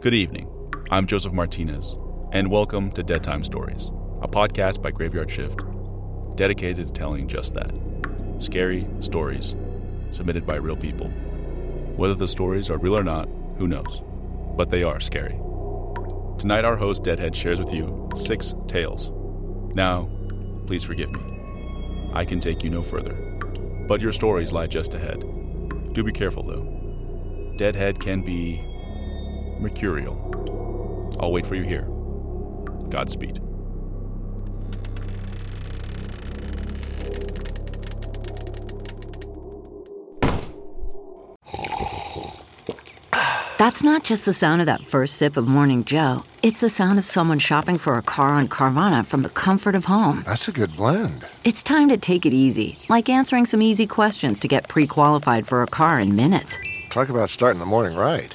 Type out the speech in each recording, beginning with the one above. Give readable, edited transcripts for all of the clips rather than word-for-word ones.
Good evening. I'm Joseph Martinez, and welcome to Deadtime Stories, a podcast by Graveyard Shift dedicated to telling just that. Scary stories submitted by real people. Whether the stories are real or not, who knows? But they are scary. Tonight, our host Deadhead shares with you 6 tales. Now, please forgive me. I can take you no further. But your stories lie just ahead. Do be careful, though. Deadhead can be mercurial. I'll wait for you here. Godspeed. That's not just the sound of that first sip of Morning Joe. It's the sound of someone shopping for a car on Carvana from the comfort of home. That's a good blend. It's time to take it easy, like answering some easy questions to get pre-qualified for a car in minutes. Talk about starting the morning right.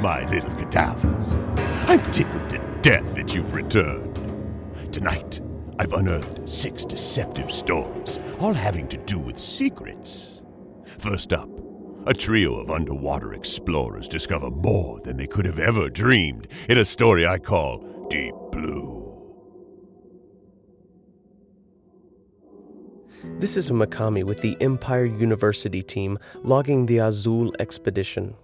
My little cadavers. I'm tickled to death that you've returned. Tonight, I've unearthed 6 deceptive stories, all having to do with secrets. First up, a trio of underwater explorers discover more than they could have ever dreamed in a story I call Deep Blue. This is Mikami with the Empire University team logging the Azul expedition.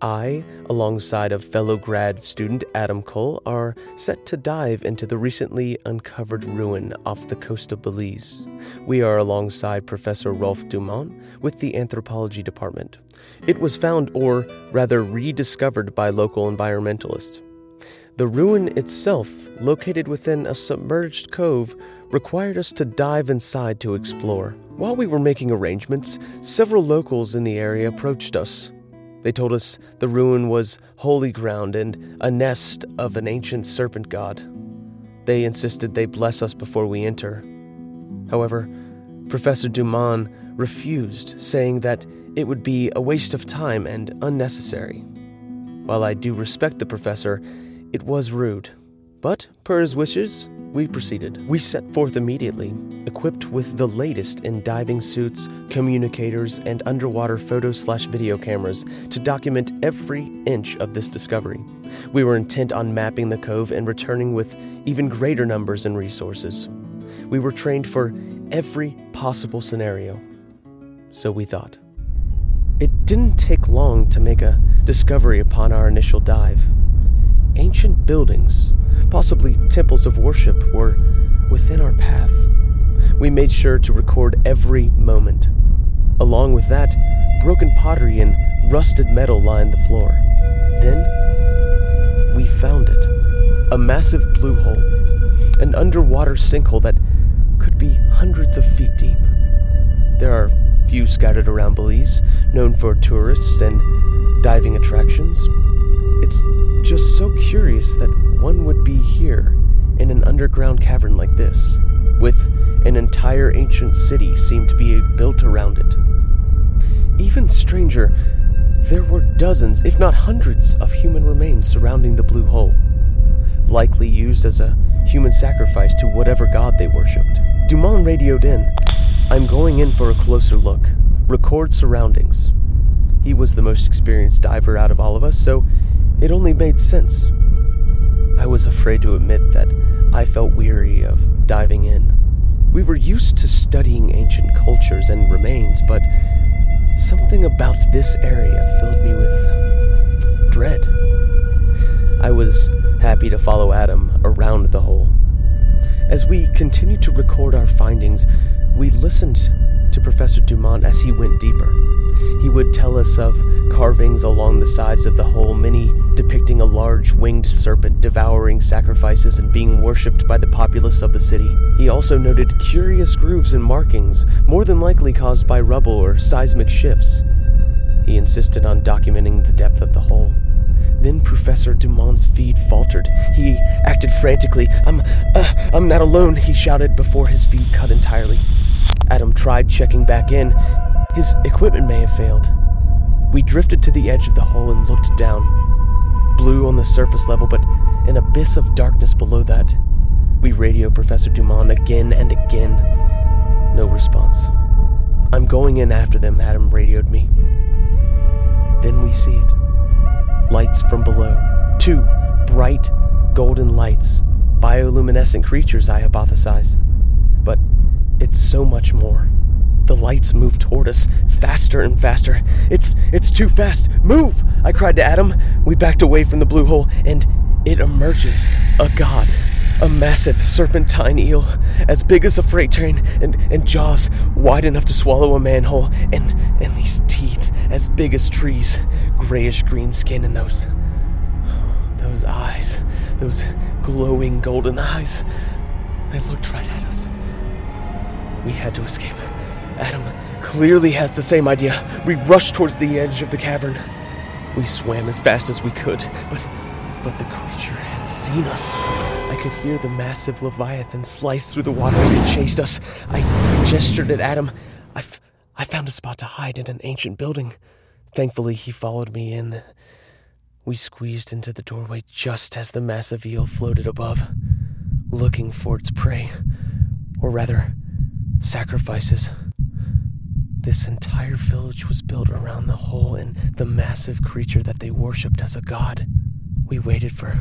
I, alongside a fellow grad student, Adam Cole, are set to dive into the recently uncovered ruin off the coast of Belize. We are alongside Professor Rolf Dumont with the anthropology department. It was found, or rather rediscovered, by local environmentalists. The ruin itself, located within a submerged cove, required us to dive inside to explore. While we were making arrangements, several locals in the area approached us. They told us the ruin was holy ground and a nest of an ancient serpent god. They insisted they bless us before we enter. However, Professor Dumont refused, saying that it would be a waste of time and unnecessary. While I do respect the professor, it was rude. But, per his wishes, we proceeded. We set forth immediately, equipped with the latest in diving suits, communicators, and underwater photo/video cameras to document every inch of this discovery. We were intent on mapping the cove and returning with even greater numbers and resources. We were trained for every possible scenario. So we thought. It didn't take long to make a discovery upon our initial dive. Ancient buildings, possibly temples of worship, were within our path. We made sure to record every moment. Along with that, broken pottery and rusted metal lined the floor. Then, we found it. A massive blue hole. An underwater sinkhole that could be hundreds of feet deep. There are few scattered around Belize, known for tourists and diving attractions. It's just so curious that one would be here in an underground cavern like this, with an entire ancient city seemed to be built around it. Even stranger, there were dozens, if not hundreds, of human remains surrounding the blue hole, likely used as a human sacrifice to whatever god they worshipped. Dumont radioed in, "I'm going in for a closer look. Record surroundings." He was the most experienced diver out of all of us, so it only made sense. I was afraid to admit that I felt weary of diving in. We were used to studying ancient cultures and remains, but something about this area filled me with dread. I was happy to follow Adam around the hole. As we continued to record our findings, we listened to Professor Dumont as he went deeper. He would tell us of carvings along the sides of the hole, many depicting a large winged serpent devouring sacrifices and being worshipped by the populace of the city. He also noted curious grooves and markings, more than likely caused by rubble or seismic shifts. He insisted on documenting the depth of the hole. Then Professor Dumont's feed faltered. He acted frantically. I'm not alone, he shouted before his feed cut entirely. Adam tried checking back in. His equipment may have failed. We drifted to the edge of the hole and looked down. Blue on the surface level, but an abyss of darkness below that. We radioed Professor Dumont again and again. No response. "I'm going in after them," Adam radioed me. Then we see it. Lights from below. 2 bright golden lights. Bioluminescent creatures, I hypothesized. But it's so much more. The lights move toward us, faster and faster. It's too fast. Move! I cried to Adam. We backed away from the blue hole, and it emerges. A god. A massive serpentine eel, as big as a freight train, and jaws wide enough to swallow a manhole, and these teeth as big as trees, grayish-green skin, and those eyes, those glowing golden eyes. They looked right at us. We had to escape. Adam clearly has the same idea. We rushed towards the edge of the cavern. We swam as fast as we could, but the creature had seen us. I could hear the massive leviathan slice through the water as it chased us. I gestured at Adam. I found a spot to hide in an ancient building. Thankfully, he followed me in. We squeezed into the doorway just as the massive eel floated above, looking for its prey, or rather, sacrifices. This entire village was built around the hole and the massive creature that they worshipped as a god. We waited for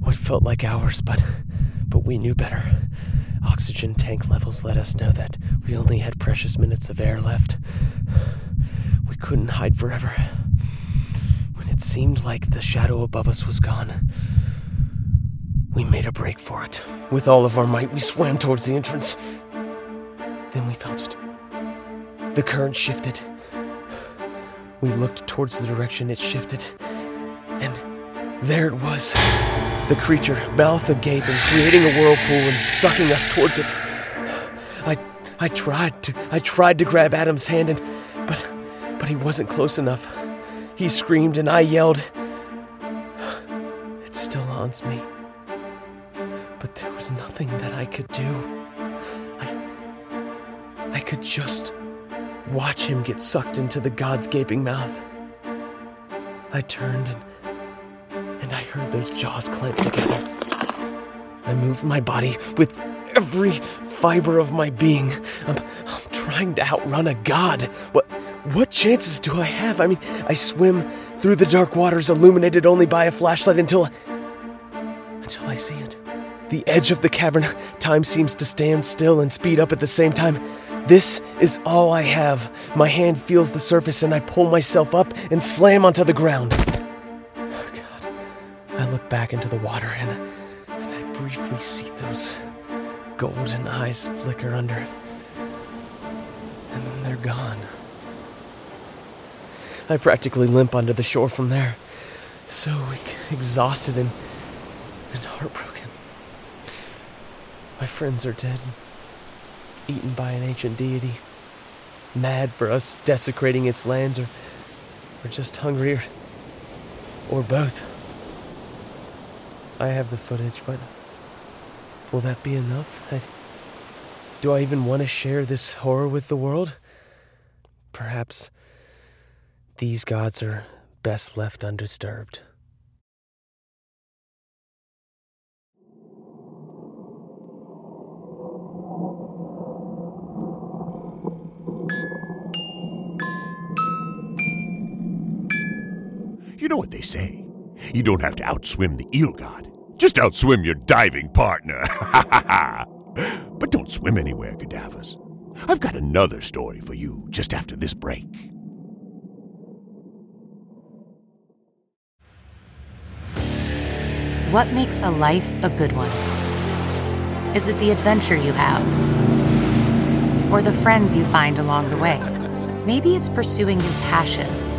what felt like hours, but we knew better. Oxygen tank levels let us know that we only had precious minutes of air left. We couldn't hide forever. When it seemed like the shadow above us was gone, we made a break for it. With all of our might, we swam towards the entrance. Then we felt it. The current shifted. We looked towards the direction it shifted, and there it was. The creature, mouth agape and creating a whirlpool and sucking us towards it. I tried to grab Adam's hand, but he wasn't close enough. He screamed and I yelled. It still haunts me. But there was nothing that I could do. I could just watch him get sucked into the god's gaping mouth. I turned and I heard those jaws clamp together. I moved my body with every fiber of my being. I'm trying to outrun a god. What chances do I have? I mean, I swim through the dark waters illuminated only by a flashlight until I see it. The edge of the cavern. Time seems to stand still and speed up at the same time. This is all I have. My hand feels the surface and I pull myself up and slam onto the ground. I look back into the water and I briefly see those golden eyes flicker under. And then they're gone. I practically limp onto the shore from there, so exhausted and heartbroken. My friends are dead, eaten by an ancient deity, mad for us desecrating its lands, or just hungry, or both. I have the footage, but will that be enough? Do I even want to share this horror with the world? Perhaps these gods are best left undisturbed. You know what they say. You don't have to outswim the eel god. Just outswim your diving partner. But don't swim anywhere, cadavers. I've got another story for you just after this break. What makes a life a good one? Is it the adventure you have? Or the friends you find along the way? Maybe it's pursuing your passion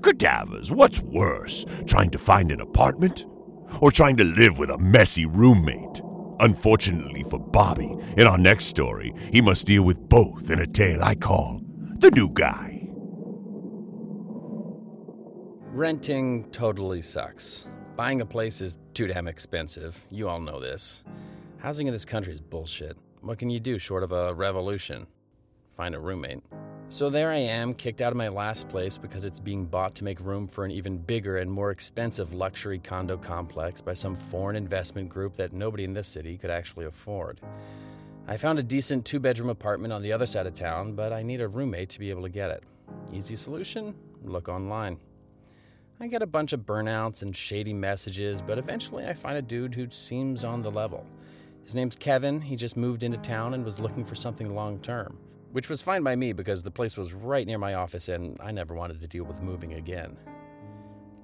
Cadavers, what's worse, trying to find an apartment or trying to live with a messy roommate? Unfortunately for Bobby, in our next story, he must deal with both in a tale I call The New Guy. Renting totally sucks. Buying a place is too damn expensive. You all know this. Housing in this country is bullshit. What can you do short of a revolution? Find a roommate. So there I am, kicked out of my last place because it's being bought to make room for an even bigger and more expensive luxury condo complex by some foreign investment group that nobody in this city could actually afford. I found a decent two-bedroom apartment on the other side of town, but I need a roommate to be able to get it. Easy solution? Look online. I get a bunch of burnouts and shady messages, but eventually I find a dude who seems on the level. His name's Kevin. He just moved into town and was looking for something long-term. Which was fine by me because the place was right near my office and I never wanted to deal with moving again.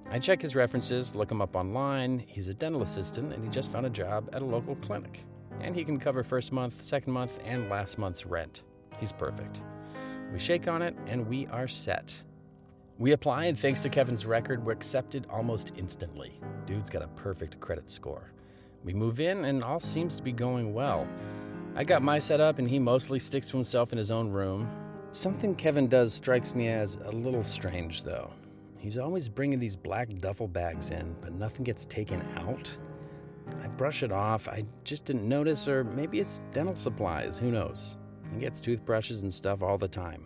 I check his references, look him up online. He's a dental assistant and he just found a job at a local clinic. And he can cover first month, second month, and last month's rent. He's perfect. We shake on it and we are set. We apply and thanks to Kevin's record, we're accepted almost instantly. Dude's got a perfect credit score. We move in and all seems to be going well. I got my set up and he mostly sticks to himself in his own room. Something Kevin does strikes me as a little strange though. He's always bringing these black duffel bags in, but nothing gets taken out. I brush it off, I just didn't notice, or maybe it's dental supplies, who knows. He gets toothbrushes and stuff all the time.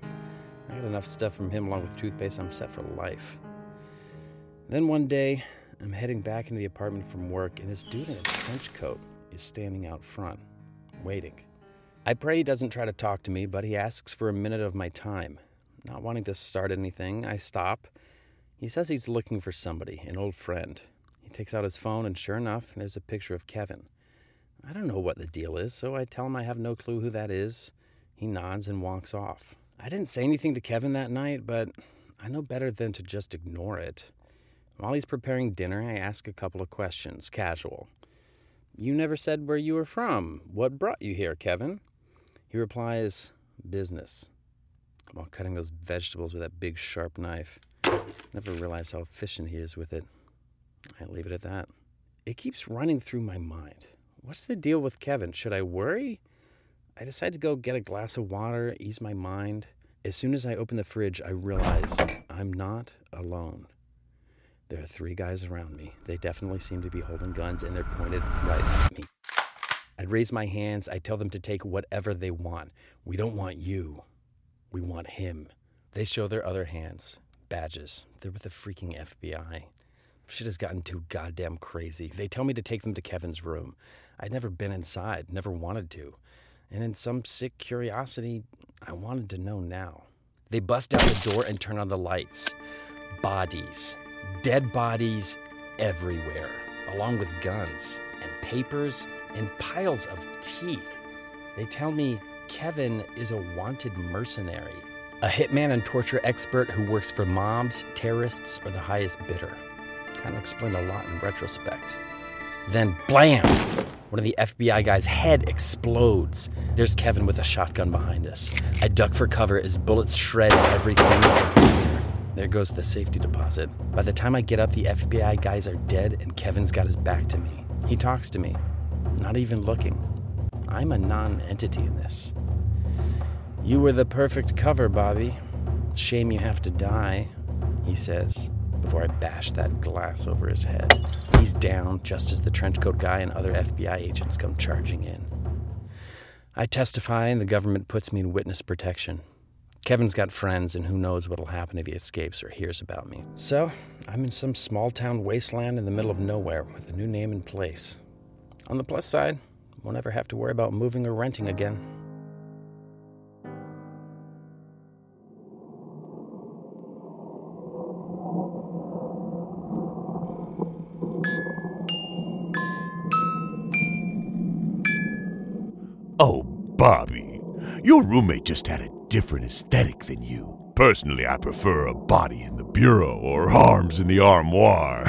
I got enough stuff from him along with toothpaste, I'm set for life. Then one day, I'm heading back into the apartment from work and this dude in a trench coat is standing out front. Waiting. I pray he doesn't try to talk to me, but he asks for a minute of my time. Not wanting to start anything, I stop. He says he's looking for somebody, an old friend. He takes out his phone, and sure enough, there's a picture of Kevin. I don't know what the deal is, so I tell him I have no clue who that is. He nods and walks off. I didn't say anything to Kevin that night, but I know better than to just ignore it. While he's preparing dinner, I ask a couple of questions, casual. You never said where you were from. What brought you here, Kevin? He replies, business, while cutting those vegetables with that big sharp knife. Never realized how efficient he is with it. I leave it at that. It keeps running through my mind. What's the deal with Kevin? Should I worry? I decide to go get a glass of water, ease my mind. As soon as I open the fridge, I realize I'm not alone. There are three guys around me. They definitely seem to be holding guns, and they're pointed right at me. I raise my hands. I tell them to take whatever they want. We don't want you. We want him. They show their other hands. Badges. They're with the freaking FBI. Shit has gotten too goddamn crazy. They tell me to take them to Kevin's room. I'd never been inside, never wanted to. And in some sick curiosity, I wanted to know now. They bust down the door and turn on the lights. Bodies. Dead bodies everywhere, along with guns and papers and piles of teeth. They tell me Kevin is a wanted mercenary, a hitman and torture expert who works for mobs, terrorists, or the highest bidder. Kind of explained a lot in retrospect. Then, blam! One of the FBI guys' head explodes. There's Kevin with a shotgun behind us. I duck for cover as bullets shred everything. There goes the safety deposit. By the time I get up, the FBI guys are dead and Kevin's got his back to me. He talks to me, not even looking. I'm a non-entity in this. You were the perfect cover, Bobby. Shame you have to die, he says, before I bash that glass over his head. He's down just as the trench coat guy and other FBI agents come charging in. I testify and the government puts me in witness protection. Kevin's got friends, and who knows what'll happen if he escapes or hears about me. So, I'm in some small-town wasteland in the middle of nowhere with a new name and place. On the plus side, won't ever have to worry about moving or renting again. Oh, Bobby, your roommate just had a different aesthetic than you. Personally, I prefer a body in the bureau or arms in the armoire.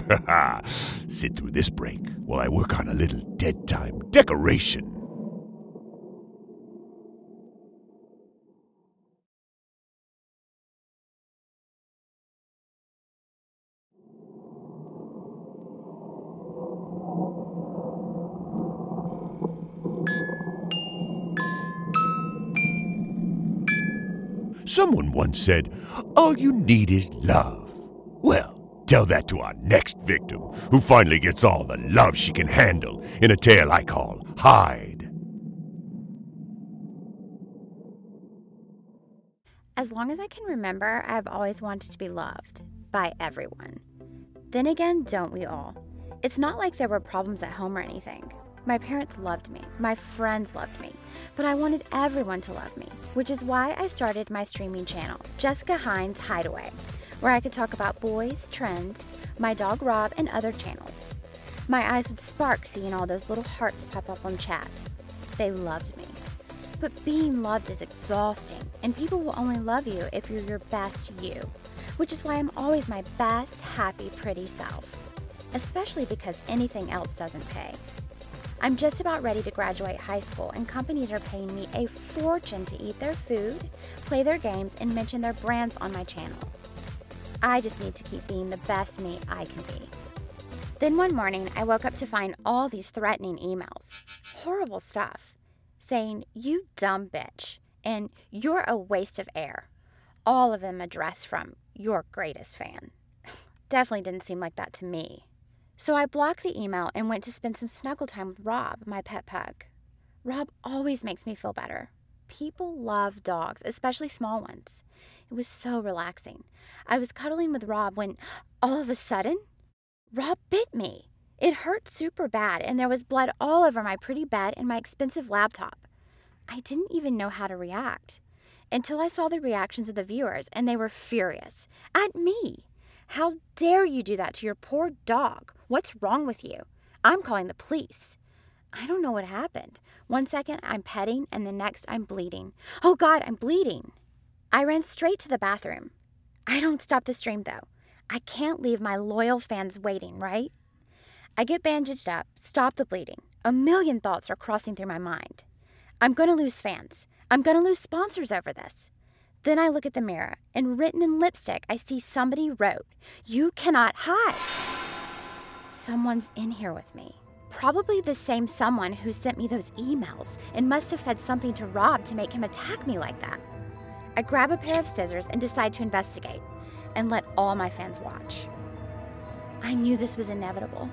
Sit through this break while I work on a little dead-time decoration. Someone once said, all you need is love. Well, tell that to our next victim, who finally gets all the love she can handle in a tale I call Hide. As long as I can remember, I've always wanted to be loved by everyone. Then again, don't we all? It's not like there were problems at home or anything. My parents loved me, my friends loved me, but I wanted everyone to love me, which is why I started my streaming channel, Jessica Hines Hideaway, where I could talk about boys, trends, my dog Rob, and other channels. My eyes would spark seeing all those little hearts pop up on chat. They loved me. But being loved is exhausting, and people will only love you if you're your best you, which is why I'm always my best, happy, pretty self, especially because anything else doesn't pay. I'm just about ready to graduate high school, and companies are paying me a fortune to eat their food, play their games, and mention their brands on my channel. I just need to keep being the best me I can be. Then one morning, I woke up to find all these threatening emails, horrible stuff, saying, "You dumb bitch," and "You're a waste of air." All of them addressed from your greatest fan. Definitely didn't seem like that to me. So I blocked the email and went to spend some snuggle time with Rob, my pet pug. Rob always makes me feel better. People love dogs, especially small ones. It was so relaxing. I was cuddling with Rob when, all of a sudden, Rob bit me. It hurt super bad, and there was blood all over my pretty bed and my expensive laptop. I didn't even know how to react until I saw the reactions of the viewers, and they were furious at me. "How dare you do that to your poor dog? What's wrong with you? I'm calling the police." I don't know what happened. One second I'm petting, and the next I'm bleeding. Oh God, I'm bleeding. I ran straight to the bathroom. I don't stop the stream though. I can't leave my loyal fans waiting, right? I get bandaged up, stop the bleeding. A million thoughts are crossing through my mind. I'm going to lose fans. I'm going to lose sponsors over this. Then I look at the mirror, and written in lipstick, I see somebody wrote, "You cannot hide." Someone's in here with me. Probably the same someone who sent me those emails and must have fed something to Rob to make him attack me like that. I grab a pair of scissors and decide to investigate and let all my fans watch. I knew this was inevitable.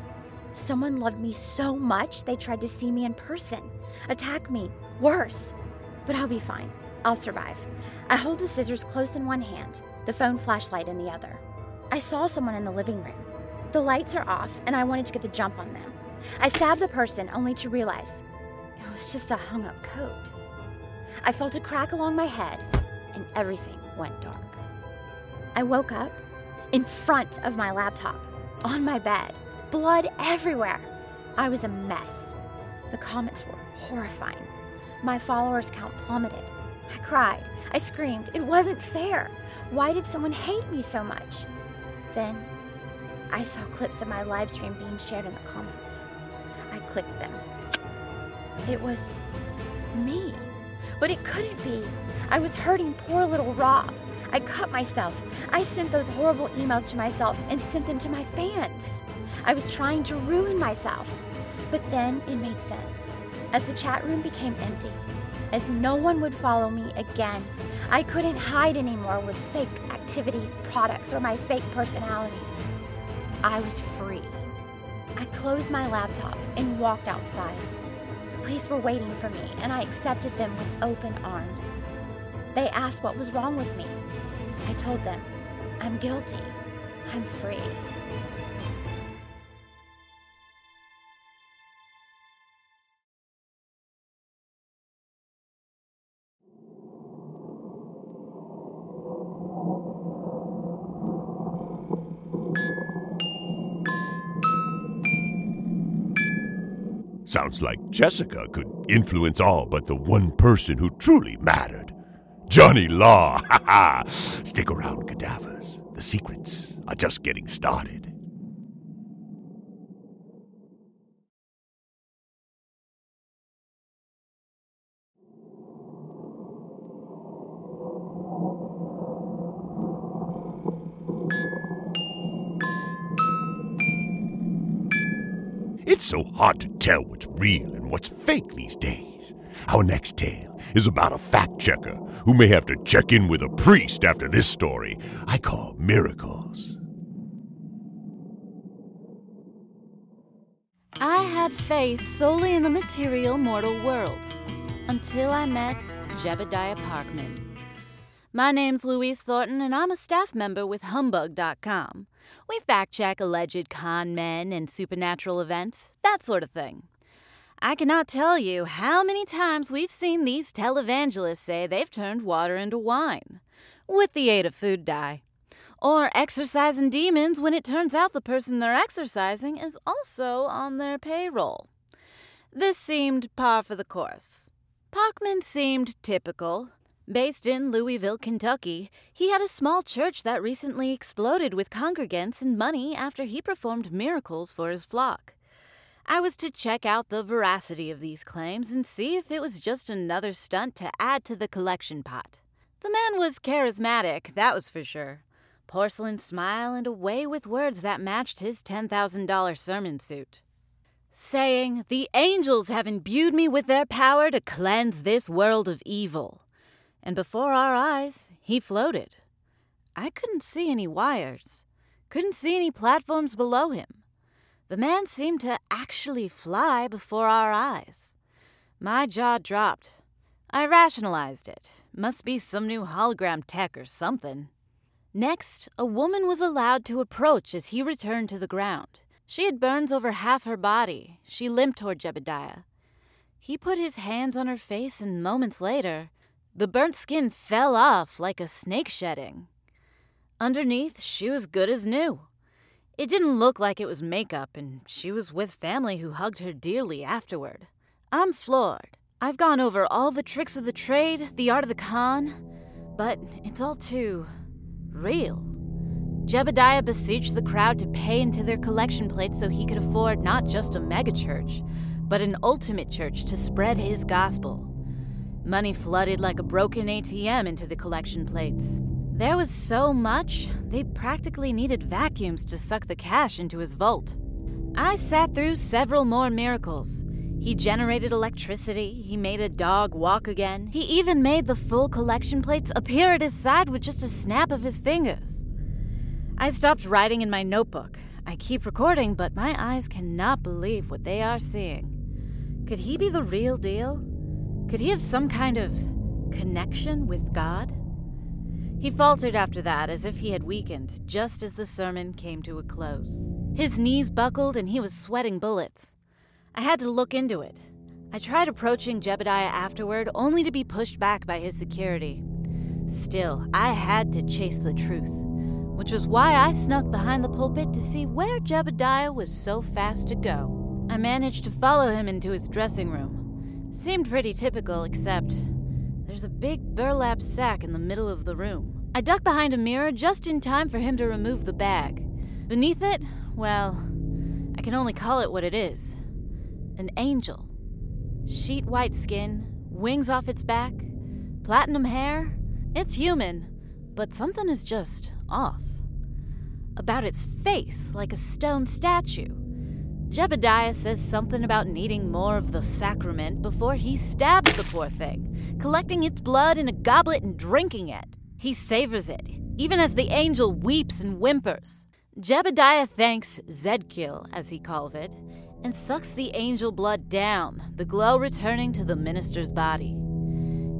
Someone loved me so much they tried to see me in person, attack me, worse. But I'll be fine. I'll survive. I hold the scissors close in one hand, the phone flashlight in the other. I saw someone in the living room. The lights are off, and I wanted to get the jump on them. I stabbed the person, only to realize it was just a hung-up coat. I felt a crack along my head, and everything went dark. I woke up in front of my laptop, on my bed, blood everywhere. I was a mess. The comments were horrifying. My followers count plummeted. I cried. I screamed. It wasn't fair. Why did someone hate me so much? Then I saw clips of my live stream being shared in the comments. I clicked them. It was me. But it couldn't be. I was hurting poor little Rob. I cut myself. I sent those horrible emails to myself and sent them to my fans. I was trying to ruin myself. But then it made sense. As the chat room became empty, as no one would follow me again, I couldn't hide anymore with fake activities, products, or my fake personalities. I was free. I closed my laptop and walked outside. The police were waiting for me, and I accepted them with open arms. They asked what was wrong with me. I told them, I'm guilty. I'm free. Sounds like Jessica could influence all but the one person who truly mattered. Johnny Law, ha ha! Stick around, cadavers. The secrets are just getting started. It's so hard to tell what's real and what's fake these days. Our next tale is about a fact-checker who may have to check in with a priest after this story I call Miracles. I had faith solely in the material mortal world until I met Jebediah Parkman. My name's Louise Thornton, and I'm a staff member with Humbug.com. We fact-check alleged con men and supernatural events, that sort of thing. I cannot tell you how many times we've seen these televangelists say they've turned water into wine, with the aid of food dye, or exorcising demons when it turns out the person they're exorcising is also on their payroll. This seemed par for the course. Parkman seemed typical. Based in Louisville, Kentucky, he had a small church that recently exploded with congregants and money after he performed miracles for his flock. I was to check out the veracity of these claims and see if it was just another stunt to add to the collection pot. The man was charismatic, that was for sure. Porcelain smile and a way with words that matched his $10,000 sermon suit. Saying, "The angels have imbued me with their power to cleanse this world of evil." And before our eyes, he floated. I couldn't see any wires, couldn't see any platforms below him. The man seemed to actually fly before our eyes. My jaw dropped. I rationalized it. Must be some new hologram tech or something. Next, a woman was allowed to approach as he returned to the ground. She had burns over half her body. She limped toward Jebediah. He put his hands on her face, and moments later, the burnt skin fell off like a snake shedding. Underneath, she was good as new. It didn't look like it was makeup, and she was with family who hugged her dearly afterward. I'm floored. I've gone over all the tricks of the trade, the art of the con, but it's all too real. Jebediah beseeched the crowd to pay into their collection plate so he could afford not just a megachurch, but an ultimate church to spread his gospel. Money flooded like a broken ATM into the collection plates. There was so much, they practically needed vacuums to suck the cash into his vault. I sat through several more miracles. He generated electricity, he made a dog walk again, he even made the full collection plates appear at his side with just a snap of his fingers. I stopped writing in my notebook. I keep recording, but my eyes cannot believe what they are seeing. Could he be the real deal? Could he have some kind of connection with God? He faltered after that, as if he had weakened, just as the sermon came to a close. His knees buckled and he was sweating bullets. I had to look into it. I tried approaching Jebediah afterward, only to be pushed back by his security. Still, I had to chase the truth, which was why I snuck behind the pulpit to see where Jebediah was so fast to go. I managed to follow him into his dressing room. Seemed pretty typical, except there's a big burlap sack in the middle of the room. I ducked behind a mirror just in time for him to remove the bag. Beneath it, well, I can only call it what it is. An angel. Sheet white skin, wings off its back, platinum hair. It's human, but something is just off. About its face, like a stone statue. Jebediah says something about needing more of the sacrament before he stabs the poor thing, collecting its blood in a goblet and drinking it. He savors it, even as the angel weeps and whimpers. Jebediah thanks Zedkiel, as he calls it, and sucks the angel blood down, the glow returning to the minister's body.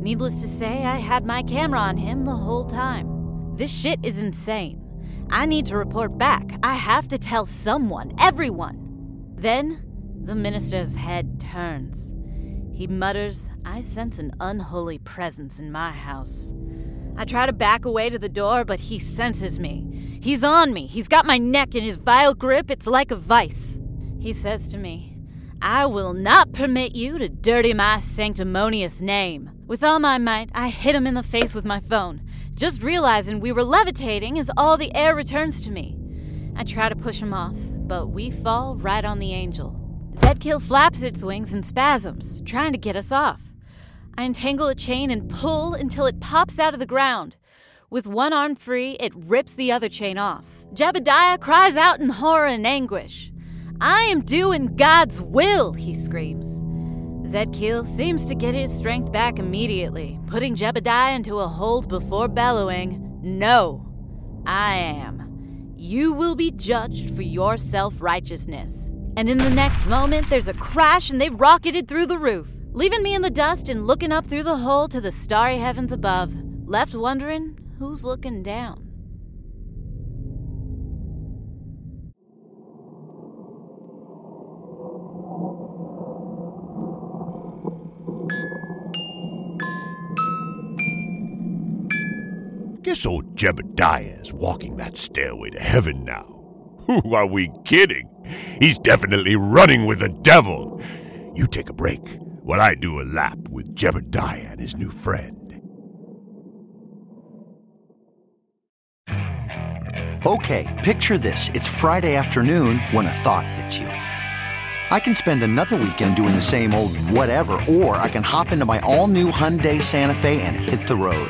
Needless to say, I had my camera on him the whole time. This shit is insane. I need to report back. I have to tell someone, everyone. Then, the minister's head turns. He mutters, I sense an unholy presence in my house. I try to back away to the door, but he senses me. He's on me. He's got my neck in his vile grip. It's like a vice. He says to me, I will not permit you to dirty my sanctimonious name. With all my might, I hit him in the face with my phone. Just realizing we were levitating as all the air returns to me. I try to push him off, but we fall right on the angel. Zedkiel flaps its wings in spasms, trying to get us off. I entangle a chain and pull until it pops out of the ground. With one arm free, it rips the other chain off. Jebediah cries out in horror and anguish. I am doing God's will, he screams. Zedkiel seems to get his strength back immediately, putting Jebediah into a hold before bellowing, No, I am. You will be judged for your self-righteousness. And in the next moment, there's a crash and they've rocketed through the roof, leaving me in the dust and looking up through the hole to the starry heavens above, left wondering who's looking down. Guess old Jebediah is walking that stairway to heaven now. Who are we kidding? He's definitely running with the devil. You take a break while I do a lap with Jebediah and his new friend. Okay, picture this. It's Friday afternoon when a thought hits you. I can spend another weekend doing the same old whatever, or I can hop into my all-new Hyundai Santa Fe and hit the road.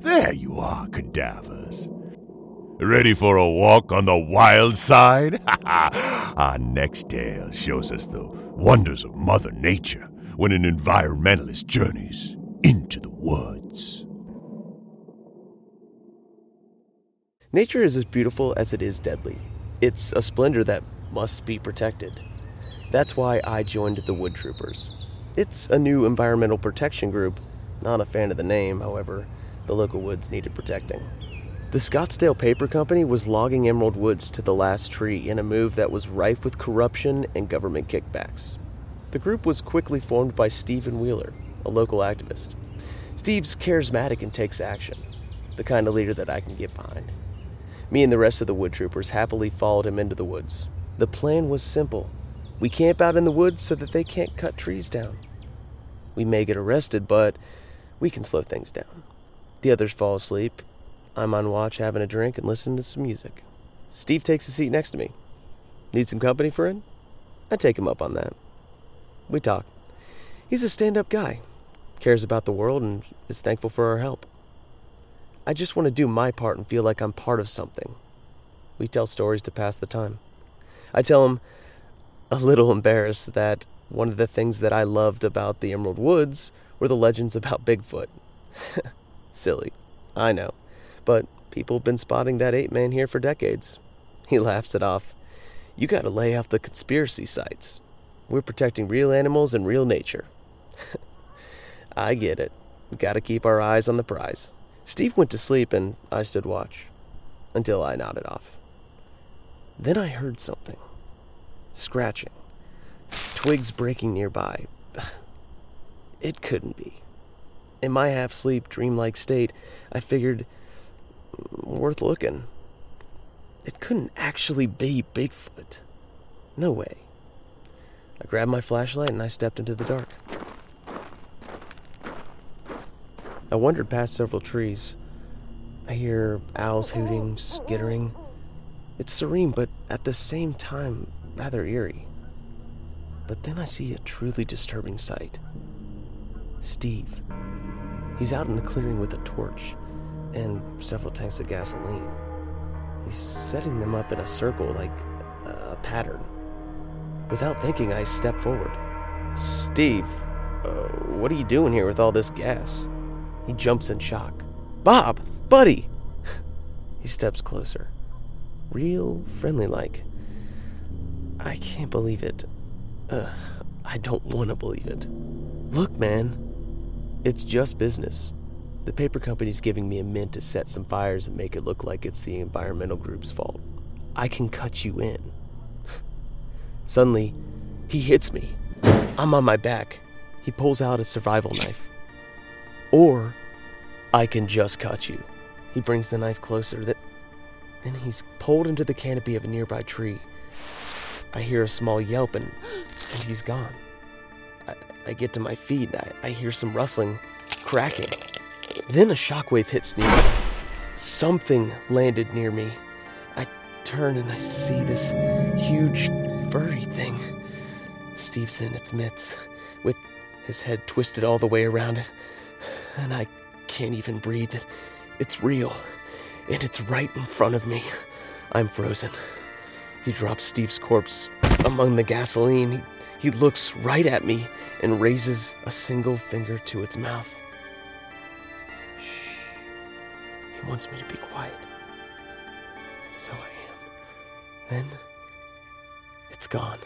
There you are, cadavers. Ready for a walk on the wild side? Our next tale shows us the wonders of Mother Nature when an environmentalist journeys into the woods. Nature is as beautiful as it is deadly. It's a splendor that must be protected. That's why I joined the Wood Troopers. It's a new environmental protection group. Not a fan of the name, however. The local woods needed protecting. The Scottsdale Paper Company was logging Emerald Woods to the last tree in a move that was rife with corruption and government kickbacks. The group was quickly formed by Stephen Wheeler, a local activist. Steve's charismatic and takes action, the kind of leader that I can get behind. Me and the rest of the Wood Troopers happily followed him into the woods. The plan was simple. We camp out in the woods so that they can't cut trees down. We may get arrested, but we can slow things down. The others fall asleep. I'm on watch having a drink and listening to some music. Steve takes a seat next to me. Need some company, friend? I take him up on that. We talk. He's a stand-up guy. Cares about the world and is thankful for our help. I just want to do my part and feel like I'm part of something. We tell stories to pass the time. I tell him, a little embarrassed, that one of the things that I loved about the Emerald Woods were the legends about Bigfoot. Silly, I know, but people have been spotting that ape-man here for decades. He laughs it off. You gotta lay off the conspiracy sites. We're protecting real animals and real nature. I get it. We gotta keep our eyes on the prize. Steve went to sleep and I stood watch, until I nodded off. Then I heard something. Scratching. Twigs breaking nearby. It couldn't be. In my half-sleep, dreamlike state, I figured, worth looking. It couldn't actually be Bigfoot. No way. I grabbed my flashlight and I stepped into the dark. I wandered past several trees. I hear owls hooting, skittering. It's serene, but at the same time, rather eerie. But then I see a truly disturbing sight. Steve. He's out in the clearing with a torch and several tanks of gasoline. He's setting them up in a circle like a pattern. Without thinking, I step forward. Steve, what are you doing here with all this gas? He jumps in shock. Bob, buddy! He steps closer. Real friendly-like. I can't believe it. I don't want to believe it. Look, man. It's just business. The paper company's giving me a mint to set some fires and make it look like it's the environmental group's fault. I can cut you in. Suddenly, he hits me. I'm on my back. He pulls out a survival knife. Or, I can just cut you. He brings the knife closer. Then he's pulled into the canopy of a nearby tree. I hear a small yelp and he's gone. I get to my feet, and I hear some rustling, cracking. Then a shockwave hits me. Something landed near me. I turn and I see this huge furry thing. Steve's in its midst, with his head twisted all the way around it. And I can't even breathe. It's real, and it's right in front of me. I'm frozen. He drops Steve's corpse among the gasoline. He looks right at me and raises a single finger to its mouth. Shh. He wants me to be quiet. So I am. Then, it's gone.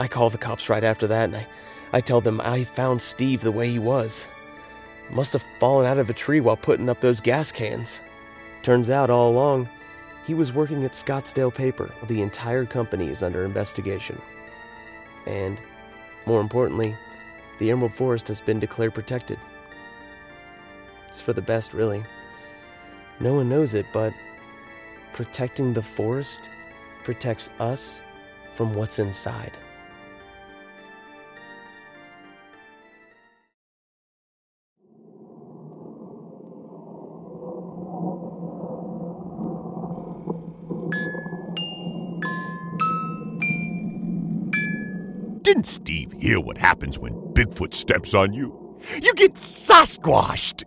I call the cops right after that, and I tell them I found Steve the way he was. Must have fallen out of a tree while putting up those gas cans. Turns out, all along, he was working at Scottsdale Paper. The entire company is under investigation. And, more importantly, the Emerald Forest has been declared protected. It's for the best, really. No one knows it, but protecting the forest protects us from what's inside. Didn't Steve hear what happens when Bigfoot steps on you? You get sasquashed!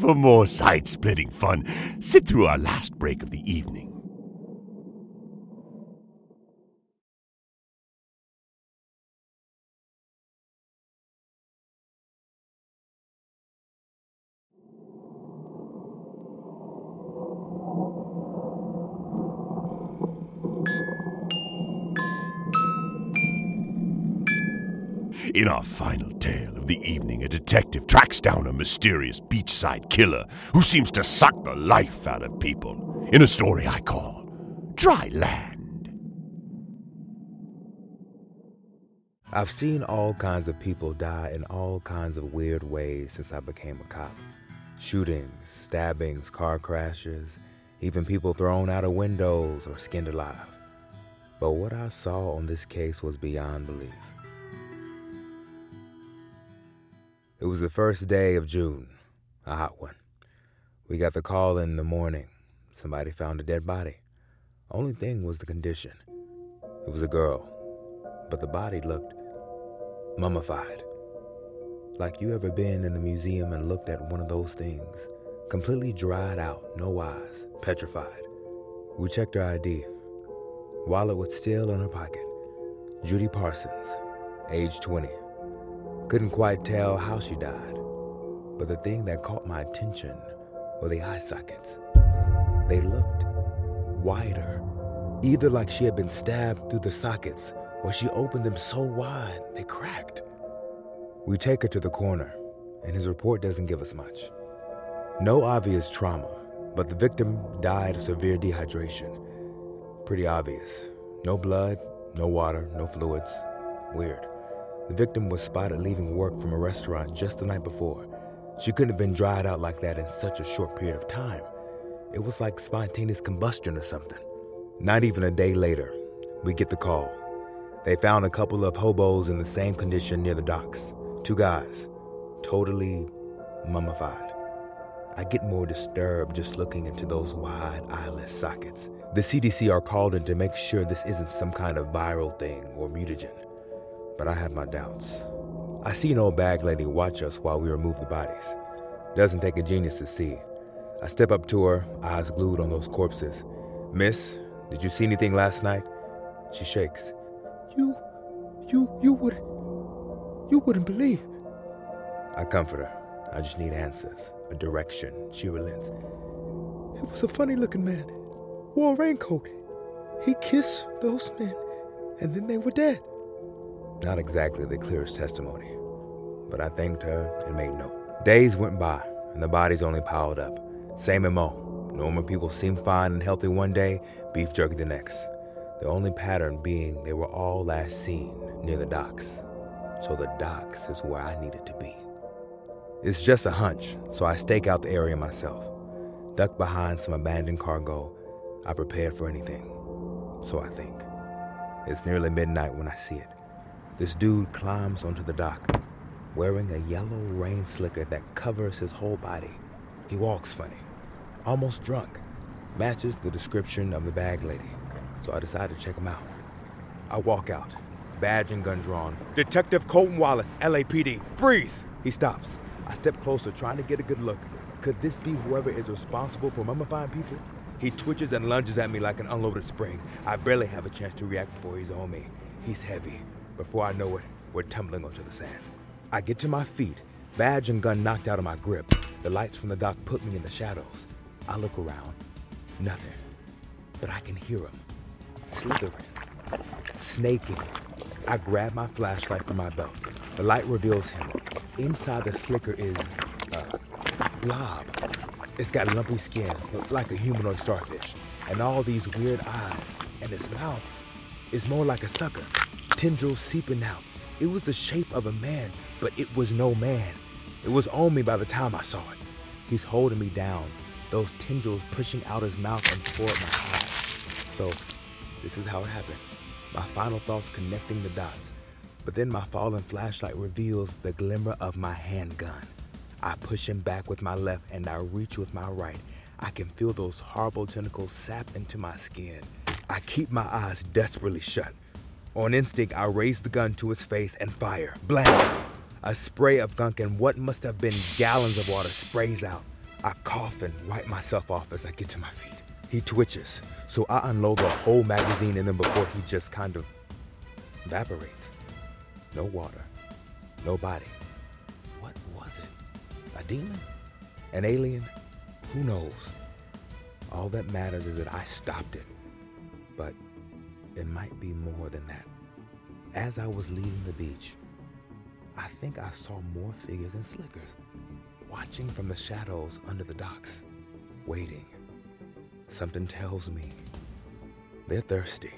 For more side-splitting fun, sit through our last break of the evening. In our final tale of the evening, a detective tracks down a mysterious beachside killer who seems to suck the life out of people in a story I call Dry Land. I've seen all kinds of people die in all kinds of weird ways since I became a cop. Shootings, stabbings, car crashes, even people thrown out of windows or skinned alive. But what I saw on this case was beyond belief. It was the first day of June, a hot one. We got the call in the morning. Somebody found a dead body. Only thing was the condition. It was a girl, but the body looked mummified. Like you ever been in a museum and looked at one of those things, completely dried out, no eyes, petrified. We checked her ID. Wallet was still in her pocket. Judy Parsons, age 20. Couldn't quite tell how she died, but the thing that caught my attention were the eye sockets. They looked wider, either like she had been stabbed through the sockets or she opened them so wide they cracked. We take her to the coroner, and his report doesn't give us much. No obvious trauma, but the victim died of severe dehydration. Pretty obvious. No blood, no water, no fluids. Weird. The victim was spotted leaving work from a restaurant just the night before. She couldn't have been dried out like that in such a short period of time. It was like spontaneous combustion or something. Not even a day later, we get the call. They found a couple of hobos in the same condition near the docks. Two guys, totally mummified. I get more disturbed just looking into those wide eyelid sockets. The CDC are called in to make sure this isn't some kind of viral thing or mutagen. But I have my doubts. I see an old bag lady watch us while we remove the bodies. Doesn't take a genius to see. I step up to her, eyes glued on those corpses. "Miss, did you see anything last night?" She shakes. You wouldn't believe. I comfort her. I just need answers, a direction. She relents. "It was a funny-looking man. Wore a raincoat. He kissed those men, and then they were dead." Not exactly the clearest testimony, but I thanked her and made note. Days went by, and the bodies only piled up. Same MO. Normal people seemed fine and healthy one day, beef jerky the next. The only pattern being they were all last seen near the docks. So the docks is where I needed to be. It's just a hunch, so I stake out the area myself. Ducked behind some abandoned cargo, I prepared for anything. So I think. It's nearly midnight when I see it. This dude climbs onto the dock, wearing a yellow rain slicker that covers his whole body. He walks funny, almost drunk. Matches the description of the bag lady. So I decided to check him out. I walk out, badge and gun drawn. "Detective Colton Wallace, LAPD, freeze!" He stops. I step closer, trying to get a good look. Could this be whoever is responsible for mummifying people? He twitches and lunges at me like an unloaded spring. I barely have a chance to react before he's on me. He's heavy. Before I know it, we're tumbling onto the sand. I get to my feet, badge and gun knocked out of my grip. The lights from the dock put me in the shadows. I look around. Nothing. But I can hear him. Slithering, snaking. I grab my flashlight from my belt. The light reveals him. Inside the slicker is a blob. It's got lumpy skin, like a humanoid starfish, and all these weird eyes, and its mouth is more like a sucker, tendrils seeping out. It was the shape of a man, but it was no man. It was on me by the time I saw it. He's holding me down, those tendrils pushing out his mouth and toward my eyes. So, this is how it happened. My final thoughts connecting the dots. But then my fallen flashlight reveals the glimmer of my handgun. I push him back with my left and I reach with my right. I can feel those horrible tentacles sap into my skin. I keep my eyes desperately shut. On instinct, I raise the gun to his face and fire. Blam! A spray of gunk and what must have been gallons of water sprays out. I cough and wipe myself off as I get to my feet. He twitches, so I unload the whole magazine in him before he just kind of evaporates. No water, no body. What was it? A demon? An alien? Who knows? All that matters is that I stopped it. But it might be more than that. As I was leaving the beach, I think I saw more figures and slickers, watching from the shadows under the docks, waiting. Something tells me they're thirsty.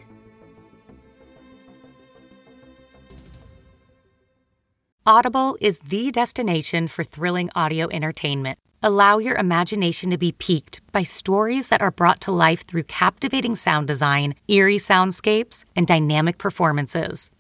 Audible is the destination for thrilling audio entertainment. Allow your imagination to be piqued by stories that are brought to life through captivating sound design, eerie soundscapes, and dynamic performances.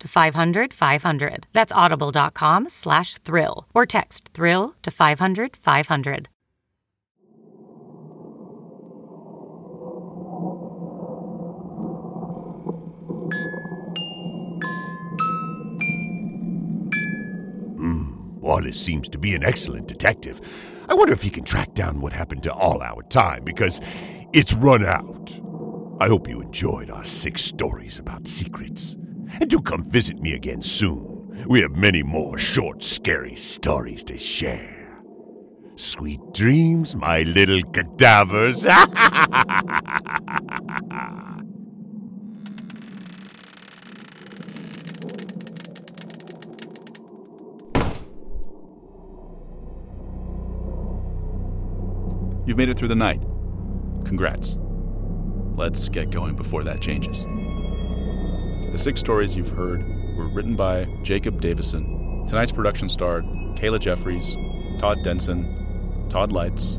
to 500-500. That's audible.com/thrill or text thrill to 500-500. Wallace seems to be an excellent detective. I wonder if he can track down what happened to all our time, because it's run out. I hope you enjoyed our 6 stories about secrets. And do come visit me again soon. We have many more short, scary stories to share. Sweet dreams, my little cadavers. You've made it through the night. Congrats. Let's get going before that changes. The 6 stories you've heard were written by Jacob Davison. Tonight's production starred Kayla Jeffries, Todd Denson, Todd Lights,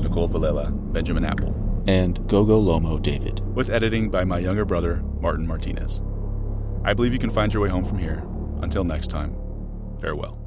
Nicole Villela, Benjamin Apple, and Gogo Lomo David, with editing by my younger brother, Martin Martinez. I believe you can find your way home from here. Until next time, farewell.